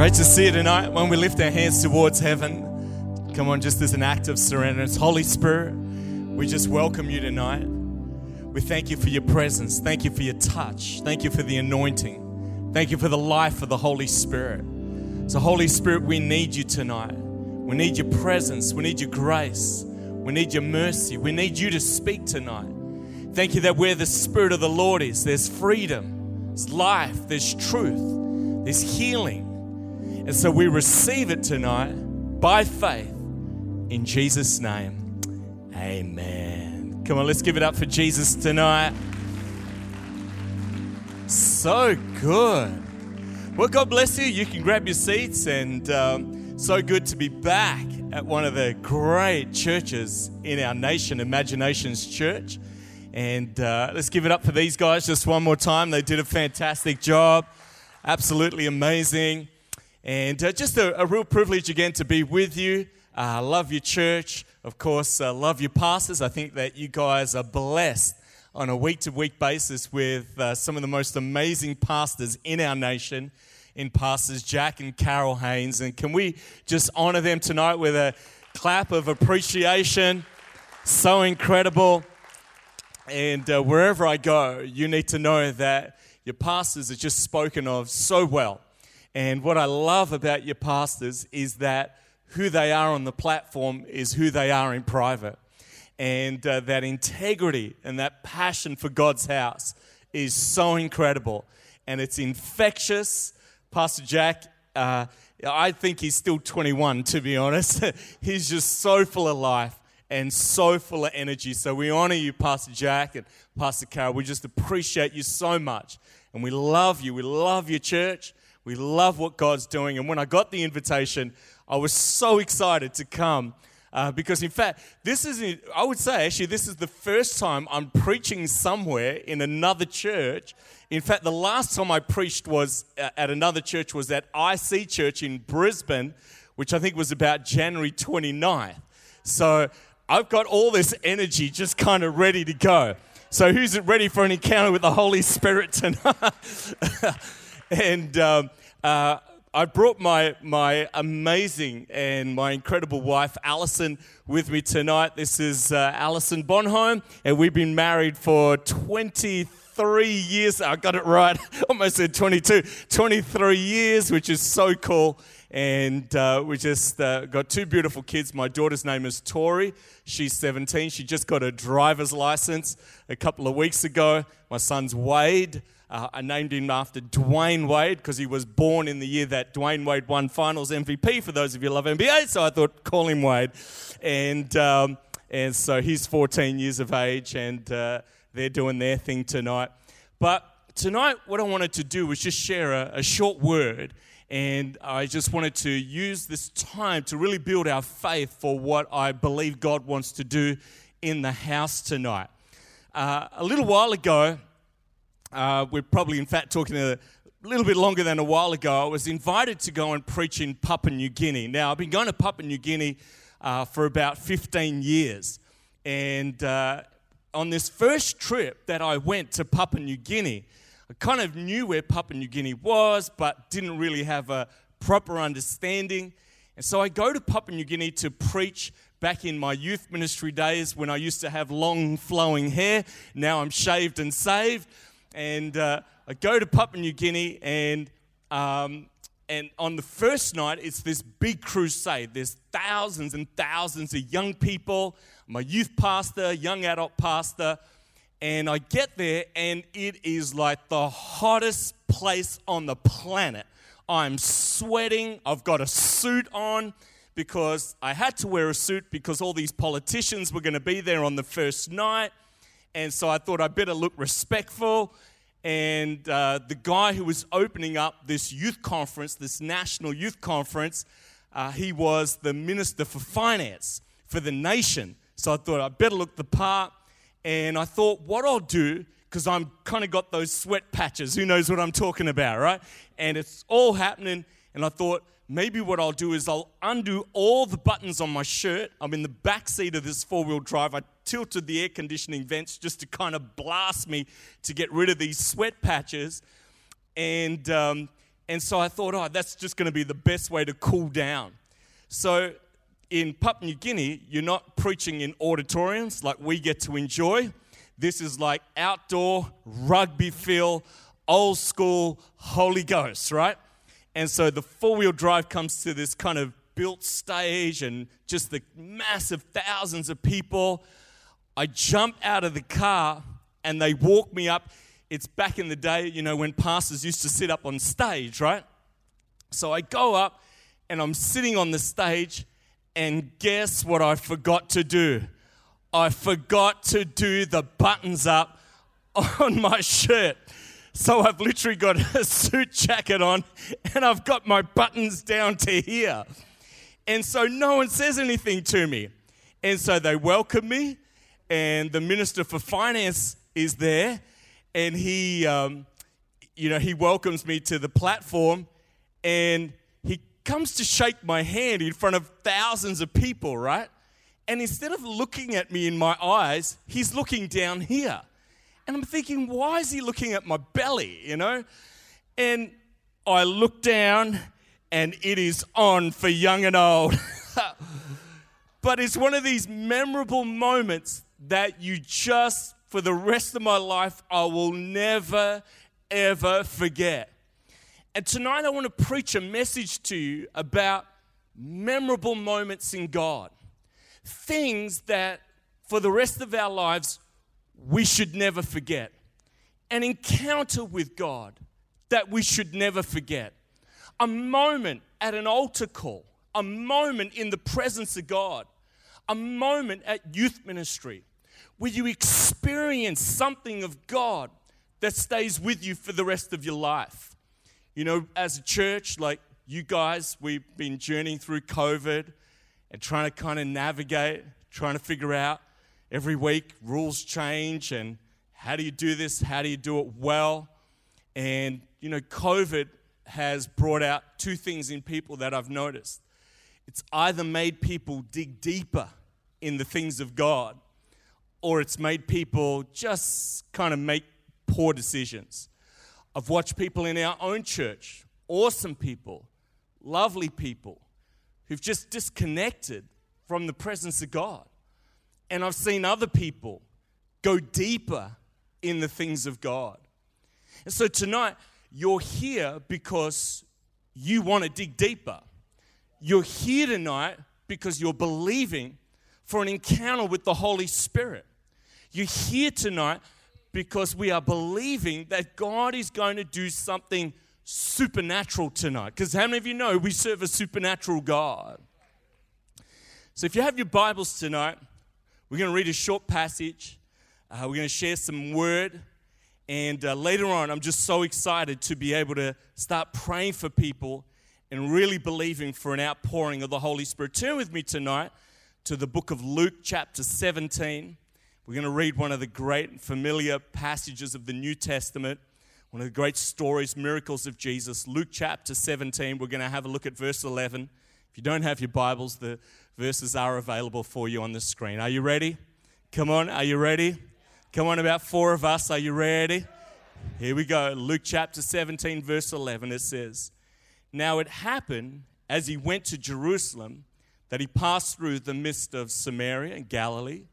Great to see you tonight. When we lift our hands towards heaven, come on, just as an act of surrender. It's Holy Spirit, we just welcome you tonight. We thank you for your presence. Thank you for your touch. Thank you for the anointing. Thank you for the life of the Holy Spirit. So Holy Spirit, we need you tonight. We need your presence. We need your grace. We need your mercy. We need you to speak tonight. Thank you that where the Spirit of the Lord is, there's freedom, there's life, there's truth, there's healing. And so we receive it tonight by faith in Jesus' name. Amen. Come on, let's give it up for Jesus tonight. So good. Well, God bless you. You can grab your seats, and so good to be back at one of the great churches in our nation, Imaginations Church. And let's give it up for these guys just one more time. They did a fantastic job, absolutely amazing. And just a real privilege again to be with you. I love your church. Of course, I love your pastors. I think that you guys are blessed on a week-to-week basis with some of the most amazing pastors in our nation, in pastors Jack and Carol Haynes. And can we just honor them tonight with a clap of appreciation? So incredible. And wherever I go, you need to know that your pastors are just spoken of so well. And what I love about your pastors is that who they are on the platform is who they are in private. And that integrity and that passion for God's house is so incredible. And it's infectious. Pastor Jack, I think he's still 21, to be honest. He's just so full of life and so full of energy. So we honor you, Pastor Jack and Pastor Carol. We just appreciate you so much. And we love you. We love your church. We love what God's doing. And when I got the invitation, I was so excited to come because, in fact, this is the first time I'm preaching somewhere in another church. In fact, the last time I preached was at another church, was at IC Church in Brisbane, which I think was about January 29th. So I've got all this energy just kind of ready to go. So who's ready for an encounter with the Holy Spirit tonight? And I brought my amazing and my incredible wife, Allison, with me tonight. This is Allison Bonhomme, and we've been married for 23 years. I got it right. Almost said 22. 23 years, which is so cool. And we just got two beautiful kids. My daughter's name is Tori. She's 17. She just got her driver's license a couple of weeks ago. My son's Wade. I named him after Dwayne Wade because he was born in the year that Dwayne Wade won finals MVP, for those of you who love NBA, so I thought, call him Wade. And so he's 14 years of age, and they're doing their thing tonight. But tonight what I wanted to do was just share a short word, and I just wanted to use this time to really build our faith for what I believe God wants to do in the house tonight. A little while ago, we're probably, in fact, talking a little bit longer than a while ago, I was invited to go and preach in Papua New Guinea. Now, I've been going to Papua New Guinea for about 15 years. And on this first trip that I went to Papua New Guinea, I kind of knew where Papua New Guinea was, but didn't really have a proper understanding. And so I go to Papua New Guinea to preach back in my youth ministry days when I used to have long flowing hair. Now I'm shaved and saved. And I go to Papua New Guinea, and on the first night, it's this big crusade. There's thousands and thousands of young people. I'm a youth pastor, young adult pastor, and I get there, and it is like the hottest place on the planet. I'm sweating. I've got a suit on because I had to wear a suit because all these politicians were going to be there on the first night. And so I thought I'd better look respectful. And the guy who was opening up this youth conference, this national youth conference, he was the Minister for Finance for the nation. So I thought I'd better look the part. And I thought what I'll do, because I'm kind of got those sweat patches. Who knows what I'm talking about, right? And it's all happening. And I thought maybe what I'll do is I'll undo all the buttons on my shirt. I'm in the back seat of this four-wheel drive. I tilted the air conditioning vents just to kind of blast me to get rid of these sweat patches. And And so I thought, oh, that's just going to be the best way to cool down. So in Papua New Guinea, you're not preaching in auditoriums like we get to enjoy. This is like outdoor, rugby feel, old school, Holy Ghost, right? And so the four-wheel drive comes to this kind of built stage and just the massive thousands of people. I jump out of the car and they walk me up. It's back in the day, you know, when pastors used to sit up on stage, right? So I go up and I'm sitting on the stage, and guess what I forgot to do? I forgot to do the buttons up on my shirt. So I've literally got a suit jacket on and I've got my buttons down to here. And so no one says anything to me. And so they welcome me, and the Minister for Finance is there. And he welcomes me to the platform, and he comes to shake my hand in front of thousands of people, right? And instead of looking at me in my eyes, he's looking down here. And I'm thinking, why is he looking at my belly, you know? And I look down, and it is on for young and old. But it's one of these memorable moments that you just... for the rest of my life, I will never, ever forget. And tonight I want to preach a message to you about memorable moments in God. Things that for the rest of our lives, we should never forget. An encounter with God that we should never forget. A moment at an altar call. A moment in the presence of God. A moment at youth ministry, where you experience something of God that stays with you for the rest of your life. You know, as a church, like you guys, we've been journeying through COVID and trying to kind of navigate, trying to figure out every week rules change and how do you do this, how do you do it well. And, you know, COVID has brought out two things in people that I've noticed. It's either made people dig deeper in the things of God, or it's made people just kind of make poor decisions. I've watched people in our own church, awesome people, lovely people, who've just disconnected from the presence of God. And I've seen other people go deeper in the things of God. And so tonight, you're here because you want to dig deeper. You're here tonight because you're believing for an encounter with the Holy Spirit. You're here tonight because we are believing that God is going to do something supernatural tonight. Because how many of you know we serve a supernatural God? So if you have your Bibles tonight, we're going to read a short passage. We're going to share some word. And later on, I'm just so excited to be able to start praying for people and really believing for an outpouring of the Holy Spirit. Turn with me tonight to the book of Luke, chapter 17. We're going to read one of the great and familiar passages of the New Testament, one of the great stories, miracles of Jesus. Luke chapter 17, we're going to have a look at verse 11. If you don't have your Bibles, the verses are available for you on the screen. Are you ready? Come on, are you ready? Come on, about four of us, are you ready? Here we go. Luke chapter 17, verse 11, it says, "Now it happened as he went to Jerusalem that he passed through the midst of Samaria and Galilee.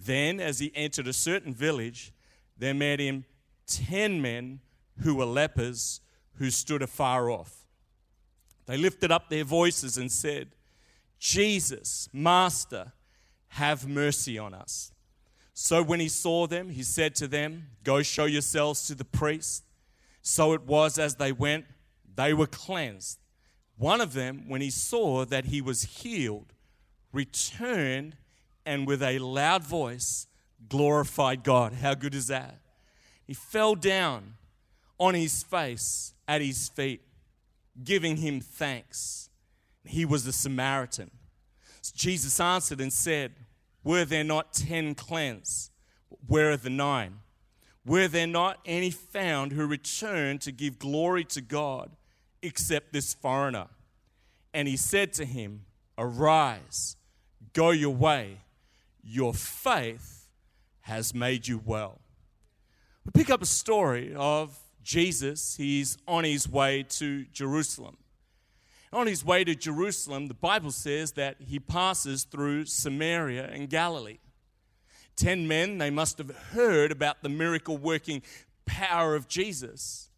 Then, as he entered a certain village, there met him 10 men who were lepers, who stood afar off. They lifted up their voices and said, 'Jesus, Master, have mercy on us.' So when he saw them, he said to them, 'Go show yourselves to the priest.' So it was as they went, they were cleansed. One of them, when he saw that he was healed, returned and with a loud voice glorified God." How good is that? "He fell down on his face at his feet, giving him thanks. He was a Samaritan. So Jesus answered and said, 'Were there not 10 cleansed? Where are the 9? Were there not any found who returned to give glory to God except this foreigner?' And he said to him, 'Arise, go your way. Your faith has made you well.'" We pick up a story of Jesus, he's on his way to Jerusalem. On his way to Jerusalem, the Bible says that he passes through Samaria and Galilee. 10 men, they must have heard about the miracle-working power of Jesus.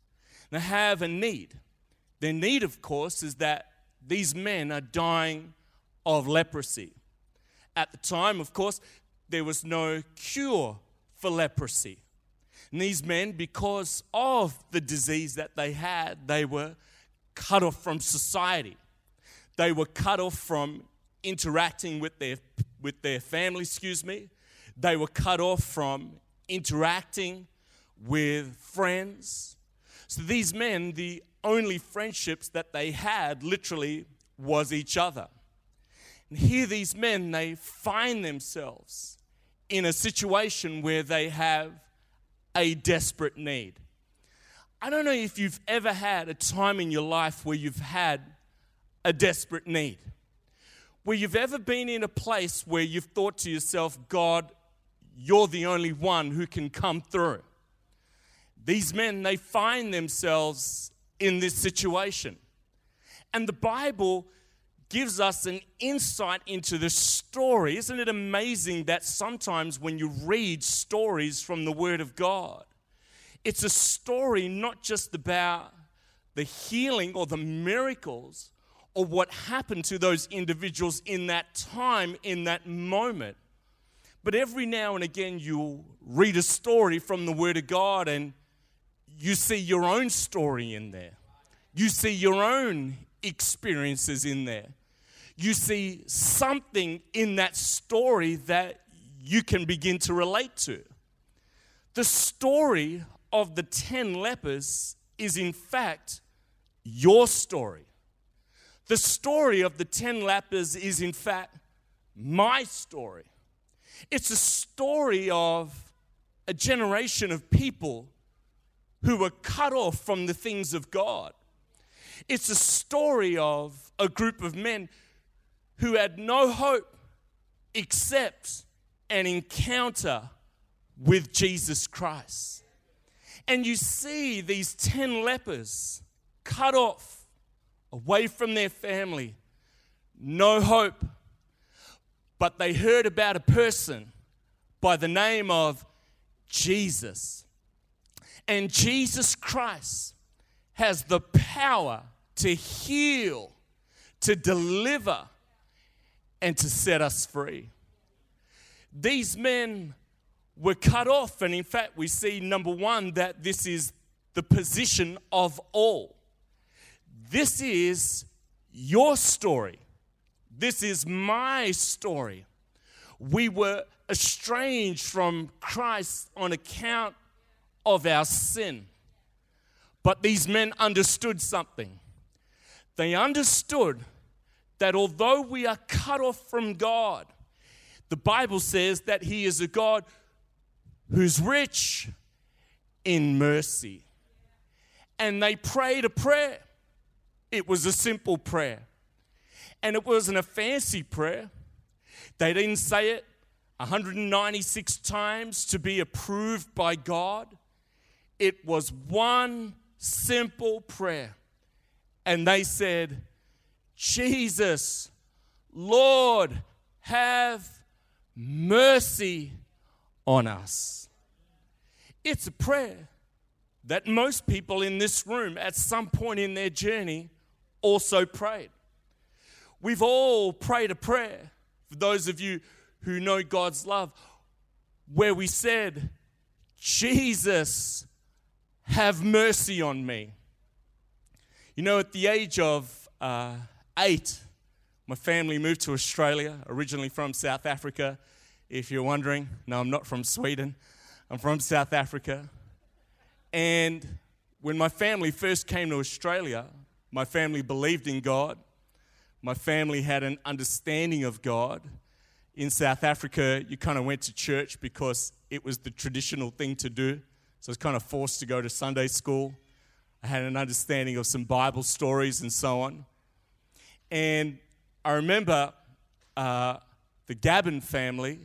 They have a need. Their need, of course, is that these men are dying of leprosy. At the time, of course, there was no cure for leprosy. And these men, because of the disease that they had, they were cut off from society. They were cut off from interacting with their family, They were cut off from interacting with friends. So these men, the only friendships that they had literally was each other. And here these men, they find themselves in a situation where they have a desperate need. I don't know if you've ever had a time in your life where you've had a desperate need, where you've ever been in a place where you've thought to yourself, God, you're the only one who can come through. These men, they find themselves in this situation. And the Bible gives us an insight into this story. Isn't it amazing that sometimes when you read stories from the Word of God, it's a story not just about the healing or the miracles or what happened to those individuals in that time, in that moment. But every now and again, you'll read a story from the Word of God and you see your own story in there. You see your own experiences in there. You see something in that story that you can begin to relate to. The story of the 10 lepers is, in fact, your story. The story of the 10 lepers is, in fact, my story. It's a story of a generation of people who were cut off from the things of God. It's a story of a group of men who had no hope except an encounter with Jesus Christ. And you see these 10 lepers cut off, away from their family, no hope. But they heard about a person by the name of Jesus. And Jesus Christ has the power to heal, to deliver, and to set us free. These men were cut off, and in fact, we see, number one, that this is the position of all. This is your story. This is my story. We were estranged from Christ on account of our sin. But these men understood something. They understood that although we are cut off from God, the Bible says that He is a God who's rich in mercy. And they prayed a prayer. It was a simple prayer. And it wasn't a fancy prayer. They didn't say it 196 times to be approved by God. It was one simple prayer. And they said, Jesus, Lord, have mercy on us. It's a prayer that most people in this room at some point in their journey also prayed. We've all prayed a prayer, for those of you who know God's love, where we said, Jesus, have mercy on me. You know, at the age of 8, my family moved to Australia, originally from South Africa. If you're wondering, no, I'm not from Sweden. I'm from South Africa. And when my family first came to Australia, my family believed in God. My family had an understanding of God. In South Africa, you kind of went to church because it was the traditional thing to do. So I was kind of forced to go to Sunday school. I had an understanding of some Bible stories and so on. And I remember the Gabin family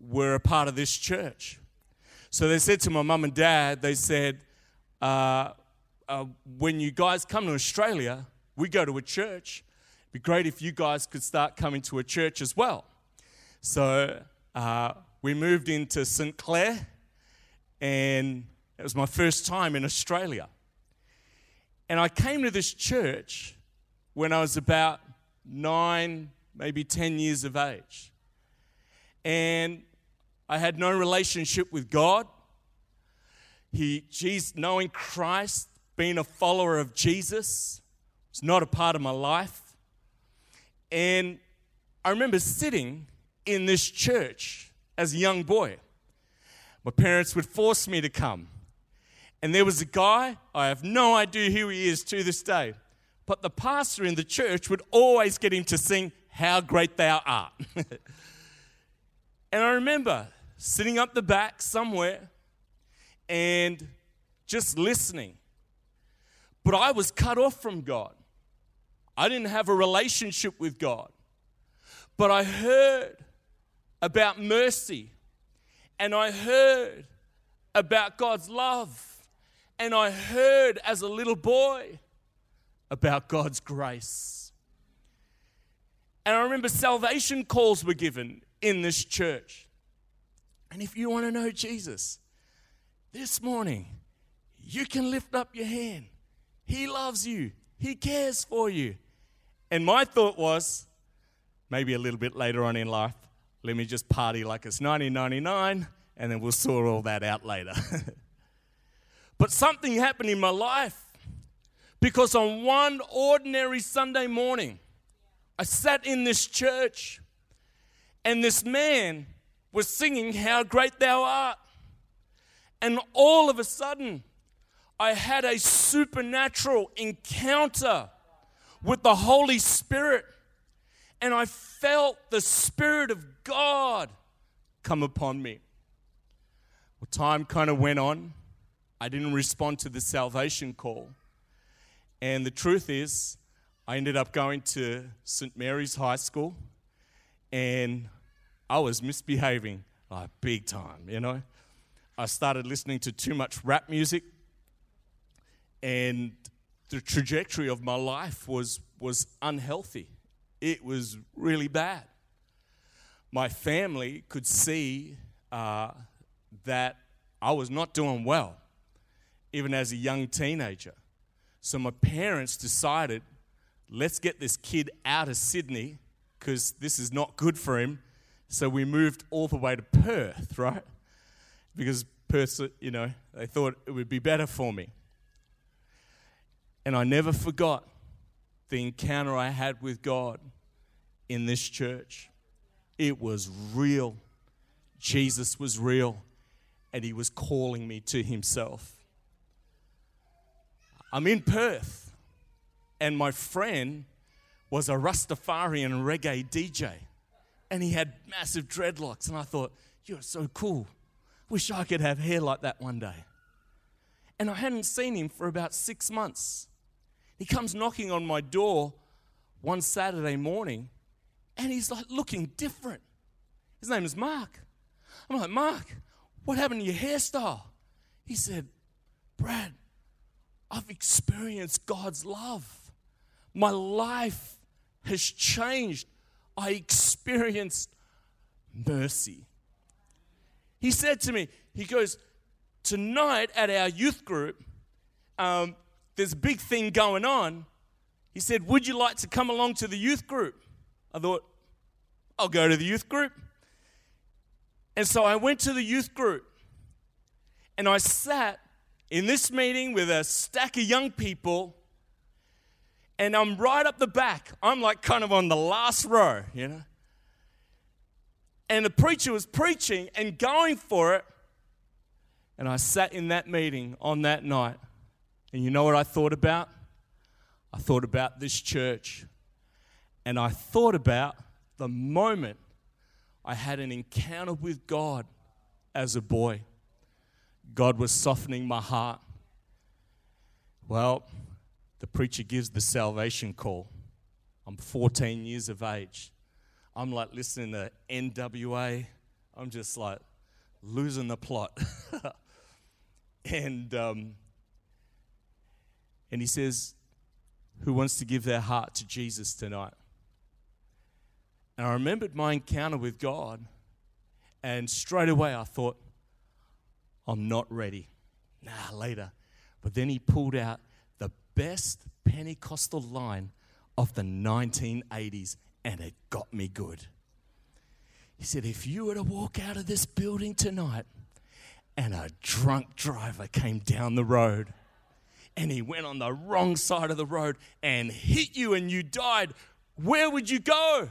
were a part of this church. So they said to my mum and dad, they said, when you guys come to Australia, we go to a church. It'd be great if you guys could start coming to a church as well. So we moved into St. Clair, and it was my first time in Australia. And I came to this church when I was about 9, maybe 10 years of age. And I had no relationship with God. Knowing Christ, being a follower of Jesus, was not a part of my life. And I remember sitting in this church as a young boy. My parents would force me to come. And there was a guy, I have no idea who he is to this day, but the pastor in the church would always get him to sing, "How Great Thou Art." And I remember sitting up the back somewhere and just listening. But I was cut off from God. I didn't have a relationship with God. But I heard about mercy, and I heard about God's love. And I heard as a little boy about God's grace. And I remember salvation calls were given in this church. And if you want to know Jesus this morning, you can lift up your hand. He loves you. He cares for you. And my thought was, maybe a little bit later on in life, let me just party like it's 1999, and then we'll sort all that out later. But something happened in my life, because on one ordinary Sunday morning, I sat in this church and this man was singing, "How Great Thou Art." And all of a sudden, I had a supernatural encounter with the Holy Spirit, and I felt the Spirit of God come upon me. Well, time kind of went on. I didn't respond to the salvation call. And the truth is, I ended up going to St. Mary's High School, and I was misbehaving like big time, you know. I started listening to too much rap music, and the trajectory of my life was unhealthy. It was really bad. My family could see that I was not doing well, even as a young teenager. So my parents decided, let's get this kid out of Sydney because this is not good for him. So we moved all the way to Perth, right? Because Perth, you know, they thought it would be better for me. And I never forgot the encounter I had with God in this church. It was real. Jesus was real, and he was calling me to himself. I'm in Perth, and my friend was a Rastafarian reggae DJ, and he had massive dreadlocks, and I thought, you're so cool. Wish I could have hair like that one day. And I hadn't seen him for about 6 months. He comes knocking on my door one Saturday morning, and he's like looking different. His name is Mark. I'm like, Mark, what happened to your hairstyle? He said, Brad, I've experienced God's love. My life has changed. I experienced mercy. He said to me, he goes, tonight at our youth group, there's a big thing going on. He said, would you like to come along to the youth group? I thought, I'll go to the youth group. And so I went to the youth group, and I sat in this meeting with a stack of young people, and I'm right up the back. I'm like kind of on the last row, you know. And the preacher was preaching and going for it. And I sat in that meeting on that night. And you know what I thought about? I thought about this church. And I thought about the moment I had an encounter with God as a boy. God was softening my heart. Well, the preacher gives the salvation call. I'm 14 years of age. I'm like listening to NWA. I'm just like losing the plot. And And he says, who wants to give their heart to Jesus tonight? And I remembered my encounter with God, and straight away I thought, I'm not ready. Nah, later. But then he pulled out the best Pentecostal line of the 1980s, and it got me good. He said, if you were to walk out of this building tonight and a drunk driver came down the road and he went on the wrong side of the road and hit you and you died, where would you go?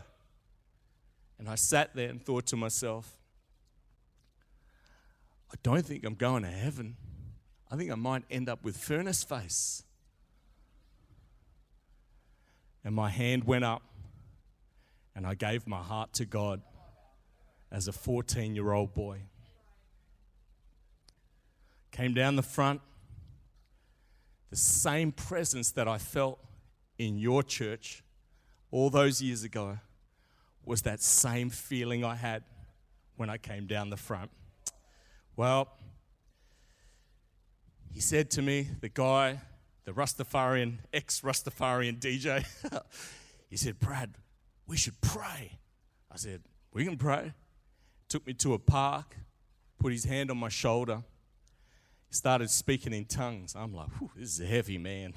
And I sat there and thought to myself, I don't think I'm going to heaven. I think I might end up with furnace face. And my hand went up and I gave my heart to God as a 14-year-old boy. Came down the front, the same presence that I felt in your church all those years ago was that same feeling I had when I came down the front. Well, he said to me, the guy, the Rastafarian, ex-Rastafarian DJ, he said, Brad, we should pray. I said, we can pray. Took me to a park, put his hand on my shoulder, started speaking in tongues. I'm like, this is a heavy man.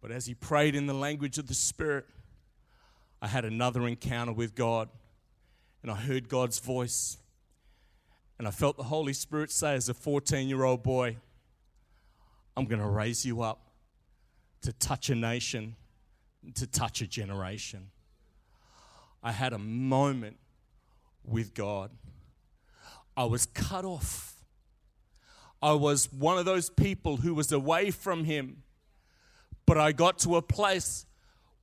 But as he prayed in the language of the Spirit, I had another encounter with God, and I heard God's voice, and I felt the Holy Spirit say as a 14-year-old boy, I'm going to raise you up to touch a nation, to touch a generation. I had a moment with God. I was cut off. I was one of those people who was away from him. But I got to a place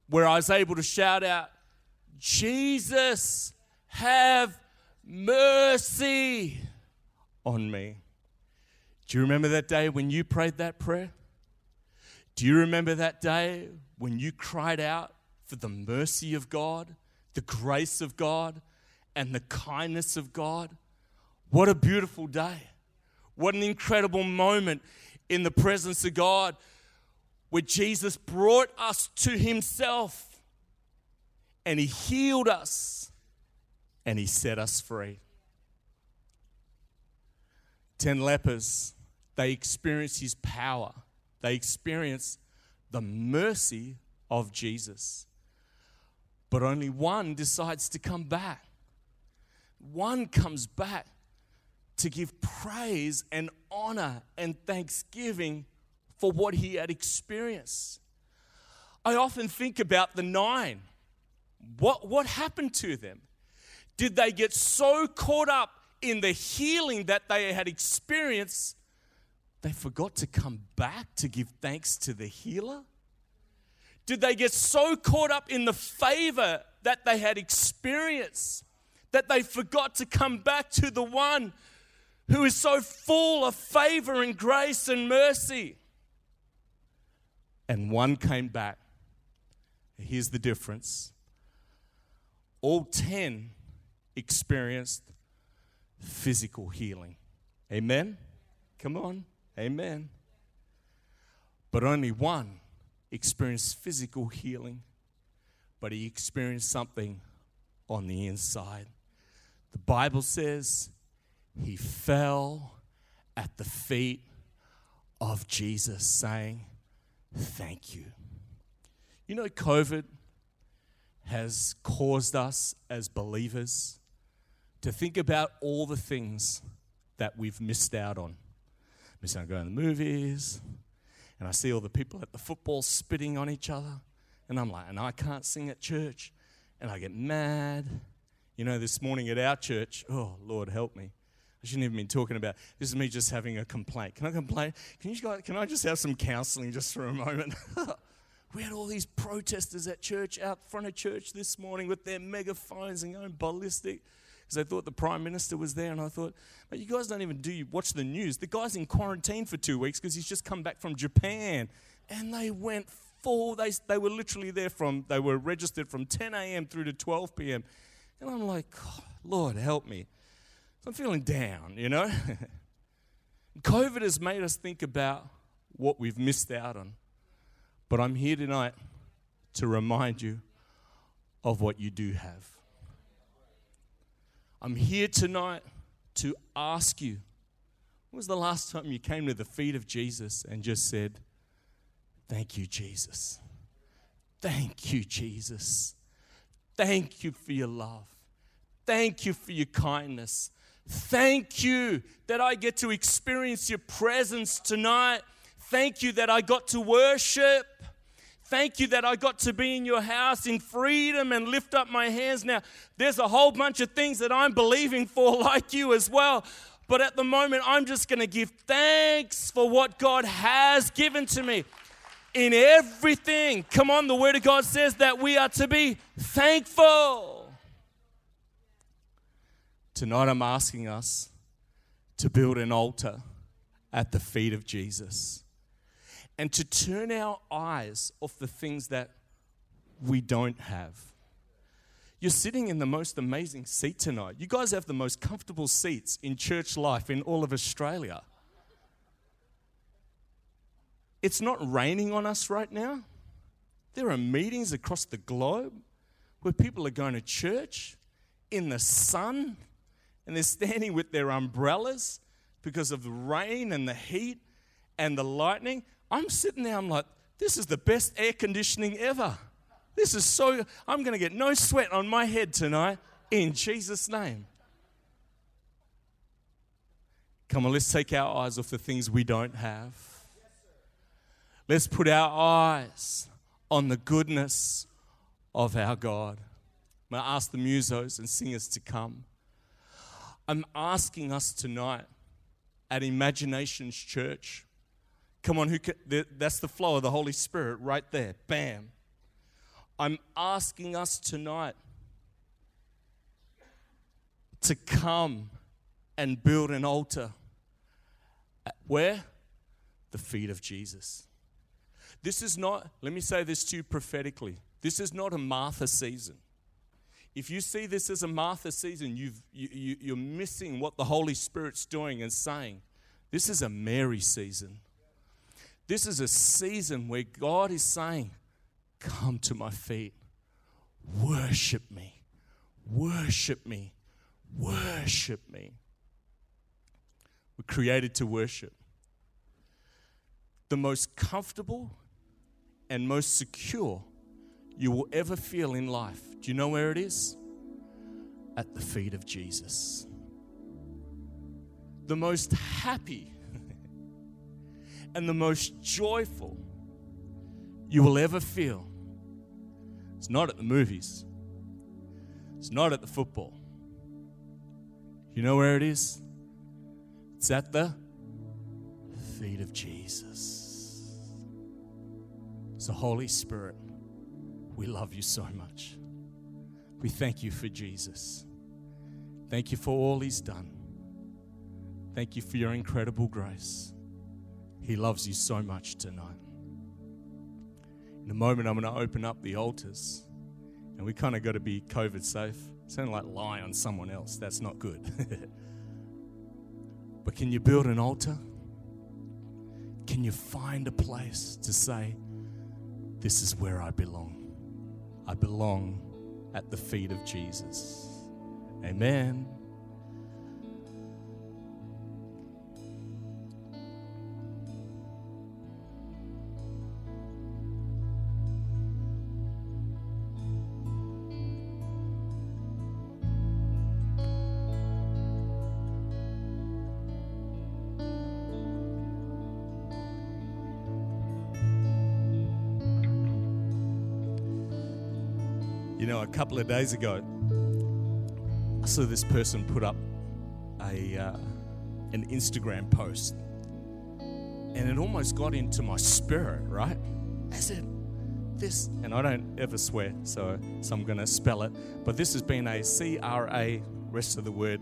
where I was able to shout out, Jesus, have mercy on me. Do you remember that day when you prayed that prayer? Do you remember that day when you cried out for the mercy of God, the grace of God, and the kindness of God? What a beautiful day. What an incredible moment in the presence of God where Jesus brought us to himself and he healed us and he set us free. 10 lepers, they experienced his power. They experienced the mercy of Jesus. But only one decides to come back. One comes back to give praise and honor and thanksgiving for what he had experienced. I often think about the 9. What happened to them? Did they get so caught up in the healing that they had experienced, they forgot to come back to give thanks to the healer? Did they get so caught up in the favor that they had experienced that they forgot to come back to the one who is so full of favor and grace and mercy? And one came back. Here's the difference. All 10 experienced physical healing. Amen? Come on. Amen. But only one experienced physical healing, but he experienced something on the inside. The Bible says he fell at the feet of Jesus saying, thank you. You know, COVID has caused us as believers to think about all the things that we've missed out on. Missing out going to the movies, and I see all the people at the football spitting on each other, and I'm like, and I can't sing at church, and I get mad. You know, this morning at our church, oh, Lord, help me. I shouldn't even be talking about. This is me just having a complaint. Can I complain? Can I just have some counseling just for a moment? We had all these protesters at church, out front of church this morning with their megaphones and going ballistic because they thought the Prime Minister was there. And I thought, but you guys don't even watch the news. The guy's in quarantine for 2 weeks because he's just come back from Japan. And they went full. They were literally there they were registered from 10 a.m. through to 12 p.m. And I'm like, oh, Lord, help me. I'm feeling down, you know. COVID has made us think about what we've missed out on. But I'm here tonight to remind you of what you do have. I'm here tonight to ask you, when was the last time you came to the feet of Jesus and just said, thank you, Jesus. Thank you, Jesus. Thank you for your love. Thank you for your kindness. Thank you that I get to experience your presence tonight. Thank you that I got to worship. Thank you that I got to be in your house in freedom and lift up my hands. Now, there's a whole bunch of things that I'm believing for, like you as well. But at the moment, I'm just going to give thanks for what God has given to me. In everything, come on, the Word of God says that we are to be thankful. Tonight I'm asking us to build an altar at the feet of Jesus and to turn our eyes off the things that we don't have. You're sitting in the most amazing seat tonight. You guys have the most comfortable seats in church life in all of Australia. It's not raining on us right now. There are meetings across the globe where people are going to church in the sun and they're standing with their umbrellas because of the rain and the heat and the lightning. I'm sitting there, I'm like, this is the best air conditioning ever. This is so, I'm going to get no sweat on my head tonight in Jesus' name. Come on, let's take our eyes off the things we don't have. Let's put our eyes on the goodness of our God. I'm going to ask the musos and singers to come. I'm asking us tonight at Imaginations Church. Come on, who can, that's the flow of the Holy Spirit right there. Bam. I'm asking us tonight to come and build an altar. At where? The feet of Jesus. This is not, let me say this to you prophetically, this is not a Martha season. If you see this as a Martha season, you're missing what the Holy Spirit's doing and saying. This is a Mary season. This is a season where God is saying, come to my feet, worship me, worship me, worship me. We're created to worship. The most comfortable and most secure you will ever feel in life. Do you know where it is? At the feet of Jesus. The most happy and the most joyful you will ever feel. It's not at the movies. It's not at the football. You know where it is? It's at the feet of Jesus. So Holy Spirit, we love you so much. We thank you for Jesus. Thank you for all he's done. Thank you for your incredible grace. He loves you so much tonight. In a moment, I'm going to open up the altars. And we kind of got to be COVID safe. Sound like lie on someone else. That's not good. But can you build an altar? Can you find a place to say, this is where I belong? I belong at the feet of Jesus. Amen. A couple of days ago, I saw this person put up an Instagram post, and it almost got into my spirit, right? I said, this, and I don't ever swear, so I'm going to spell it, but this has been a CRA, rest of the word,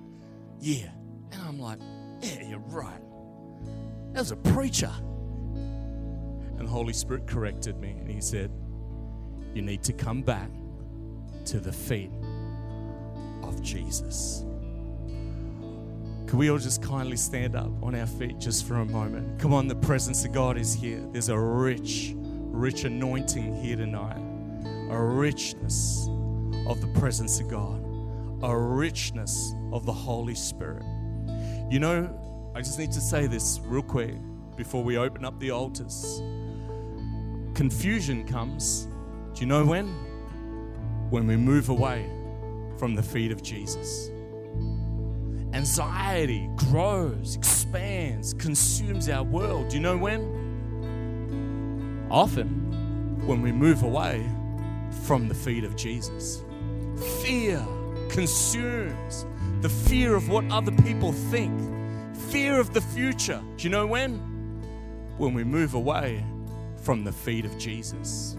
yeah. And I'm like, yeah, you're right. That was a preacher. And the Holy Spirit corrected me, and he said, you need to come back to the feet of Jesus. Can we all just kindly stand up on our feet just for a moment? Come on, the presence of God is here. There's a rich, rich anointing here tonight. A richness of the presence of God. A richness of the Holy Spirit. You know, I just need to say this real quick before we open up the altars. Confusion comes, do you know when? When we move away from the feet of Jesus. Anxiety grows, expands, consumes our world. Do you know when? Often, when we move away from the feet of Jesus. Fear consumes, the fear of what other people think, fear of the future. Do you know when? When we move away from the feet of Jesus.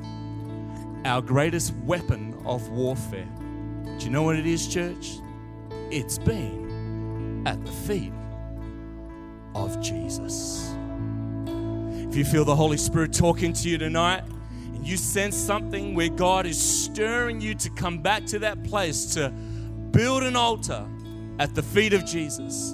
Our greatest weapon of warfare. Do you know what it is, church? It's been at the feet of Jesus. If you feel the Holy Spirit talking to you tonight, and you sense something where God is stirring you to come back to that place, to build an altar at the feet of Jesus.